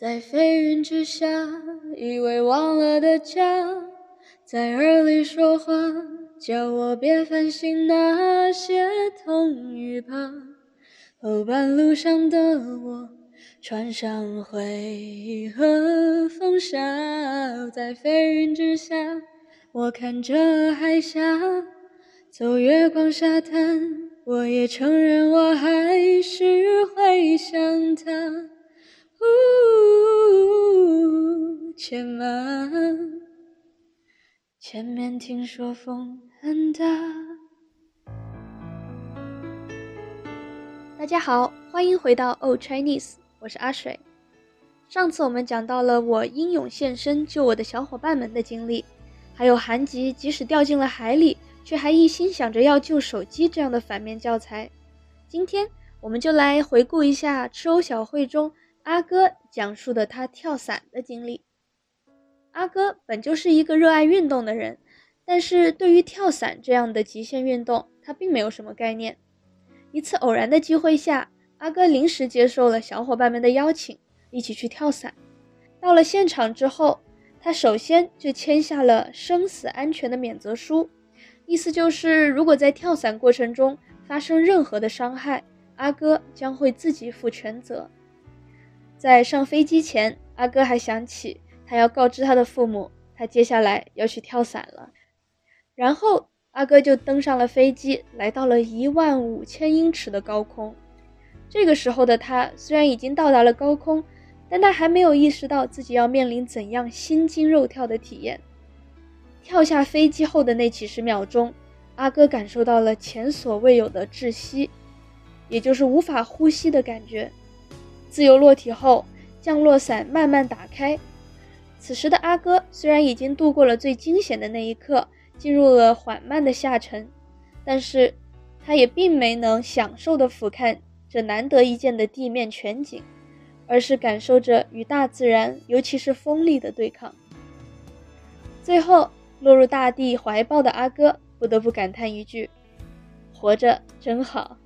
在飞云之下，以为忘了的家，在耳里说话，叫我别烦心那些痛与怕。后半路上的我，穿上悔和风沙，在飞云之下，我看着海峡，走月光沙滩，我也承认我还是会想他。且慢，前面听说风很大。大家好，欢迎回到 Old Chinese， 我是阿水。上次我们讲到了我英勇现身救我的小伙伴们的经历，还有韩吉即使掉进了海里，却还一心想着要救手机这样的反面教材。今天我们就来回顾一下吃藕小会中阿哥讲述的他跳伞的经历。阿哥本就是一个热爱运动的人，但是对于跳伞这样的极限运动，他并没有什么概念。一次偶然的机会下，阿哥临时接受了小伙伴们的邀请，一起去跳伞。到了现场之后，他首先就签下了生死安全的免责书，意思就是如果在跳伞过程中发生任何的伤害，阿哥将会自己负全责。在上飞机前，阿哥还想起他要告知他的父母他接下来要去跳伞了。然后阿哥就登上了飞机，来到了15000英尺的高空。这个时候的他虽然已经到达了高空，但他还没有意识到自己要面临怎样心惊肉跳的体验。跳下飞机后的那几十秒钟，阿哥感受到了前所未有的窒息，也就是无法呼吸的感觉。自由落体后，降落伞慢慢打开。此时的阿哥虽然已经度过了最惊险的那一刻，进入了缓慢的下沉，但是他也并没能享受地俯瞰这难得一见的地面全景，而是感受着与大自然，尤其是风力的对抗。最后落入大地怀抱的阿哥不得不感叹一句：活着真好。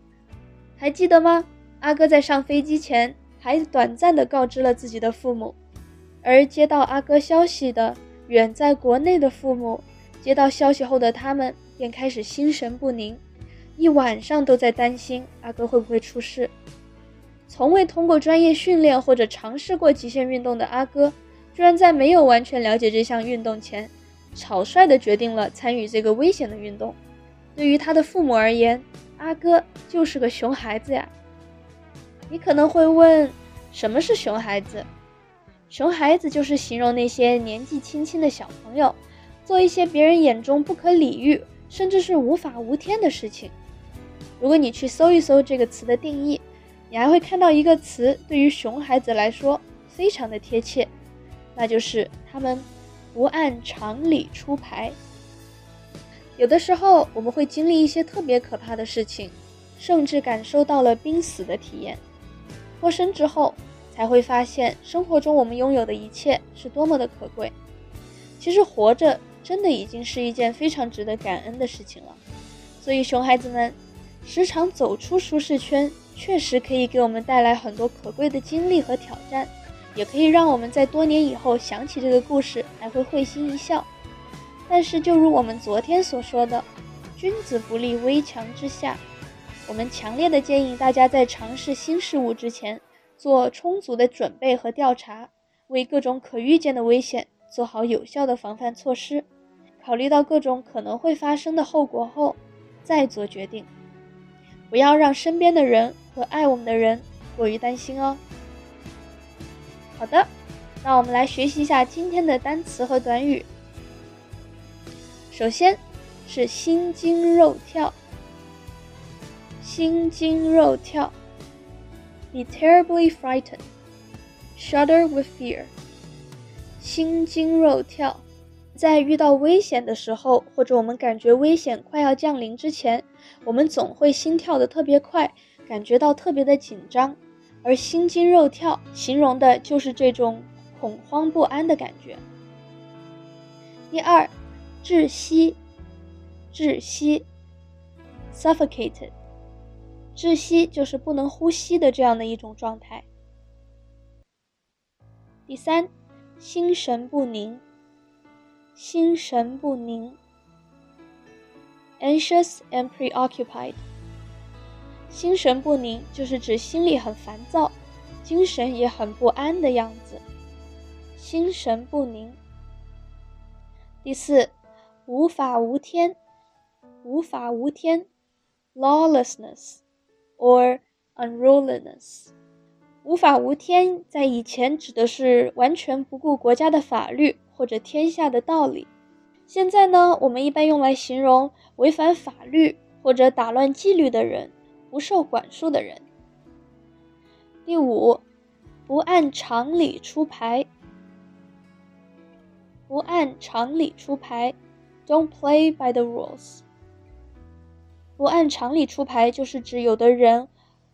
还记得吗？阿哥在上飞机前还短暂地告知了自己的父母，而接到阿哥消息的远在国内的父母，接到消息后的他们便开始心神不宁，一晚上都在担心阿哥会不会出事。从未通过专业训练或者尝试过极限运动的阿哥，居然在没有完全了解这项运动前，草率地决定了参与这个危险的运动。对于他的父母而言，阿哥就是个熊孩子呀。你可能会问，什么是熊孩子？熊孩子就是形容那些年纪轻轻的小朋友，做一些别人眼中不可理喻，甚至是无法无天的事情。如果你去搜一搜这个词的定义，你还会看到一个词对于熊孩子来说非常的贴切，那就是他们不按常理出牌。有的时候我们会经历一些特别可怕的事情，甚至感受到了濒死的体验。脱身之后才会发现，生活中我们拥有的一切是多么的可贵。其实活着真的已经是一件非常值得感恩的事情了。所以熊孩子们，时常走出舒适圈，确实可以给我们带来很多可贵的经历和挑战，也可以让我们在多年以后想起这个故事还会会心一笑。但是就如我们昨天所说的，君子不立危墙之下，我们强烈的建议大家在尝试新事物之前，做充足的准备和调查，为各种可预见的危险做好有效的防范措施，考虑到各种可能会发生的后果后再做决定。不要让身边的人和爱我们的人过于担心哦。好的，那我们来学习一下今天的单词和短语。首先是心惊肉跳。心惊肉跳 Be terribly frightened. Shudder with fear. 心惊肉跳，在遇到危险的时候，或者我们感觉危险快要降临之前，我们总会心跳得特别快，感觉到特别的紧张。而心惊肉跳形容的就是这种恐慌不安的感觉。第二，窒息。窒息 Suffocated.窒息就是不能呼吸的这样的一种状态。第三，心神不宁。心神不宁 anxious and preoccupied。 心神不宁就是指心里很烦躁，精神也很不安的样子，心神不宁。第四，无法无天。无法无天 lawlessness or unruliness。 无法无天在以前指的是完全不顾国家的法律或者天下的道理，现在呢，我们一般用来形容违反法律或者打乱纪律的人，不受管束的人。第五，不按常理出牌。不按常理出牌 Don't play by the rules。 不按常理出牌就是指有的人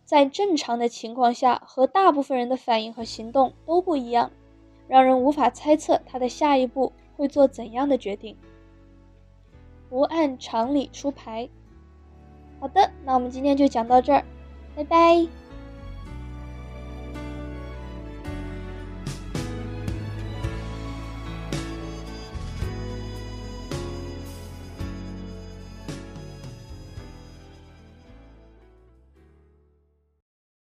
在正常的情况下和大部分人的反应和行动都不一样，让人无法猜测他的下一步会做怎样的决定。不按常理出牌。好的，那我们今天就讲到这儿，拜拜。